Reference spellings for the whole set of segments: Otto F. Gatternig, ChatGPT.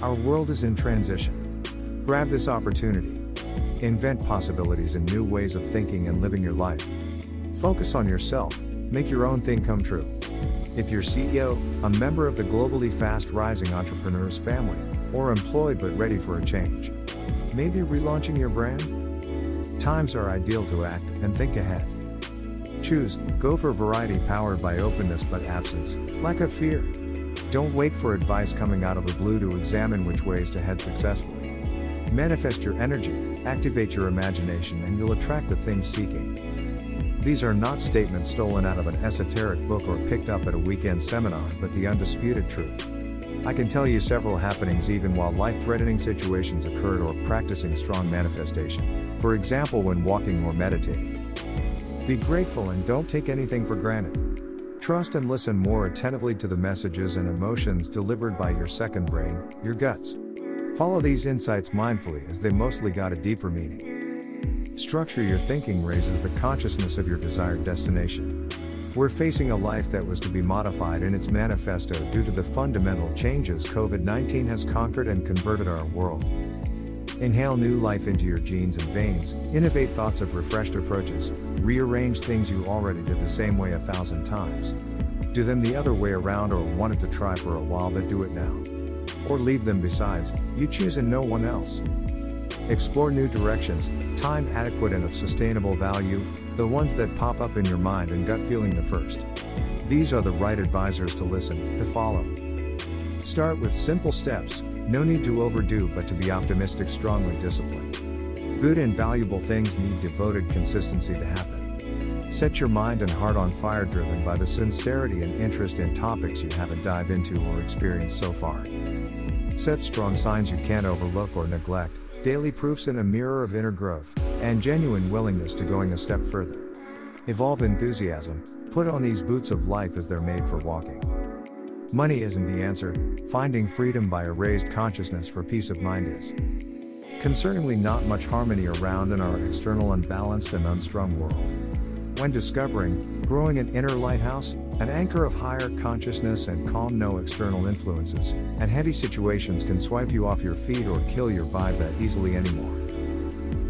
Our world is in transition. Grab this opportunity. Invent possibilities and new ways of thinking and living your life. Focus on yourself, make your own thing come true. If you're CEO, a member of the globally fast-rising entrepreneurs family, or employed but ready for a change. Maybe relaunching your brand? Times are ideal to act and think ahead. Choose, go for variety powered by openness but absence, lack of fear. Don't wait for advice coming out of the blue to examine which ways to head successfully. Manifest your energy, activate your imagination, and you'll attract the things seeking. These are not statements stolen out of an esoteric book or picked up at a weekend seminar, but the undisputed truth. I can tell you several happenings even while life-threatening situations occurred or practicing strong manifestation, for example when walking or meditating. Be grateful and don't take anything for granted. Trust and listen more attentively to the messages and emotions delivered by your second brain, your guts. Follow these insights mindfully as they mostly got a deeper meaning. Structure your thinking raises the consciousness of your desired destination. We're facing a life that was to be modified in its manifesto due to the fundamental changes COVID-19 has conquered and converted our world. Inhale new life into your genes and veins, innovate thoughts of refreshed approaches, rearrange things you already did the same way 1,000 times. Do them the other way around or wanted to try for a while but do it now. Or leave them besides, you choose and no one else. Explore new directions, time adequate and of sustainable value, the ones that pop up in your mind and gut feeling the first. These are the right advisors to listen, to follow. Start with simple steps, no need to overdo but to be optimistic, strongly disciplined. Good and valuable things need devoted consistency to happen. Set your mind and heart on fire driven by the sincerity and interest in topics you haven't dived into or experienced so far. Set strong signs you can't overlook or neglect, daily proofs in a mirror of inner growth, and genuine willingness to going a step further. Evolve enthusiasm, put on these boots of life as they're made for walking. Money isn't the answer, finding freedom by a raised consciousness for peace of mind is. Concerningly, not much harmony around in our external unbalanced and unstrung world. When discovering, growing an inner lighthouse, an anchor of higher consciousness and calm, no external influences, and heavy situations can swipe you off your feet or kill your vibe that easily anymore.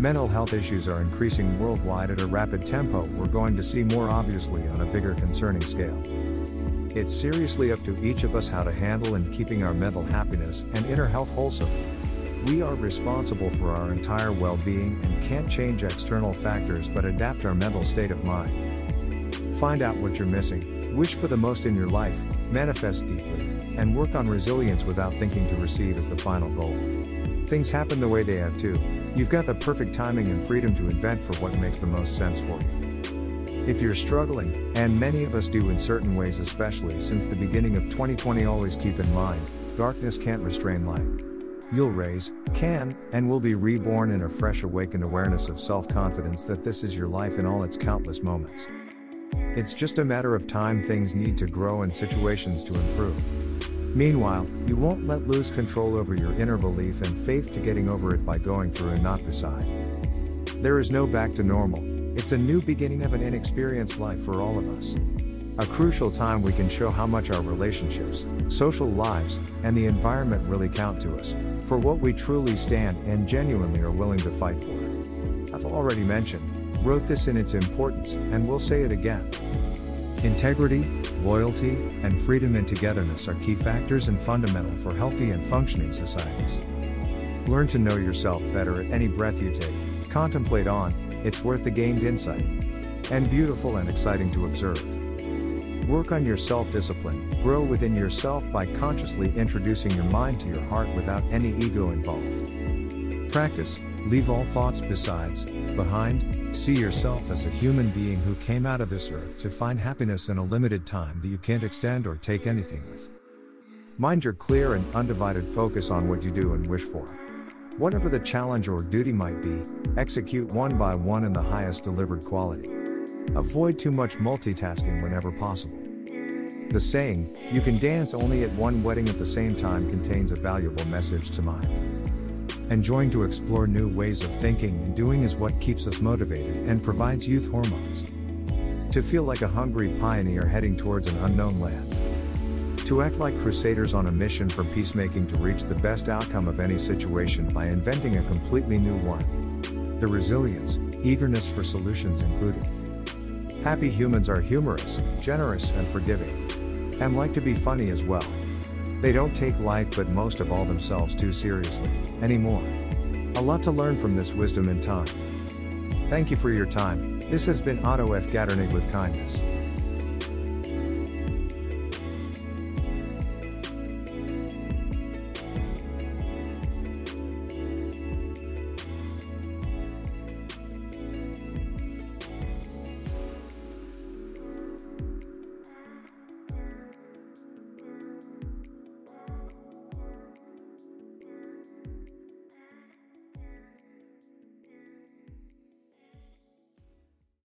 Mental health issues are increasing worldwide at a rapid tempo we're going to see more obviously on a bigger concerning scale. It's seriously up to each of us how to handle and keeping our mental happiness and inner health wholesome. We are responsible for our entire well-being and can't change external factors but adapt our mental state of mind. Find out what you're missing. Wish for the most in your life, manifest deeply, and work on resilience without thinking to receive as the final goal. Things happen the way they have to. You've got the perfect timing and freedom to invent for what makes the most sense for you. If you're struggling, and many of us do in certain ways, especially since the beginning of 2020, always keep in mind, darkness can't restrain light. You'll raise, can, and will be reborn in a fresh awakened awareness of self-confidence that this is your life in all its countless moments. It's just a matter of time. Things need to grow and situations to improve. Meanwhile, you won't let loose control over your inner belief and faith to getting over it by going through and not beside. There is no back to normal. It's a new beginning of an inexperienced life for all of us. A crucial time we can show how much our relationships, social lives, and the environment really count to us, for what we truly stand and genuinely are willing to fight for. I've already mentioned, wrote this in its importance, and we'll say it again. Integrity, loyalty, and freedom and togetherness are key factors and fundamental for healthy and functioning societies. Learn to know yourself better at any breath you take, contemplate on, it's worth the gained insight. And beautiful and exciting to observe. Work on your self-discipline, grow within yourself by consciously introducing your mind to your heart without any ego involved. Practice, leave all thoughts behind, see yourself as a human being who came out of this earth to find happiness in a limited time that you can't extend or take anything with. Mind your clear and undivided focus on what you do and wish for. Whatever the challenge or duty might be, execute one by one in the highest delivered quality. Avoid too much multitasking whenever possible. The saying, "You can dance only at one wedding at the same time," contains a valuable message to mind. Enjoying to explore new ways of thinking and doing is what keeps us motivated and provides youth hormones. To feel like a hungry pioneer heading towards an unknown land. to act like crusaders on a mission for peacemaking to reach the best outcome of any situation by inventing a completely new one. The resilience, eagerness for solutions included. Happy humans are humorous, generous, and forgiving. And like to be funny as well. They don't take life, but most of all themselves, too seriously anymore. A lot to learn from this wisdom in time. Thank you for your time. This has been Otto F. Gatternig with kindness.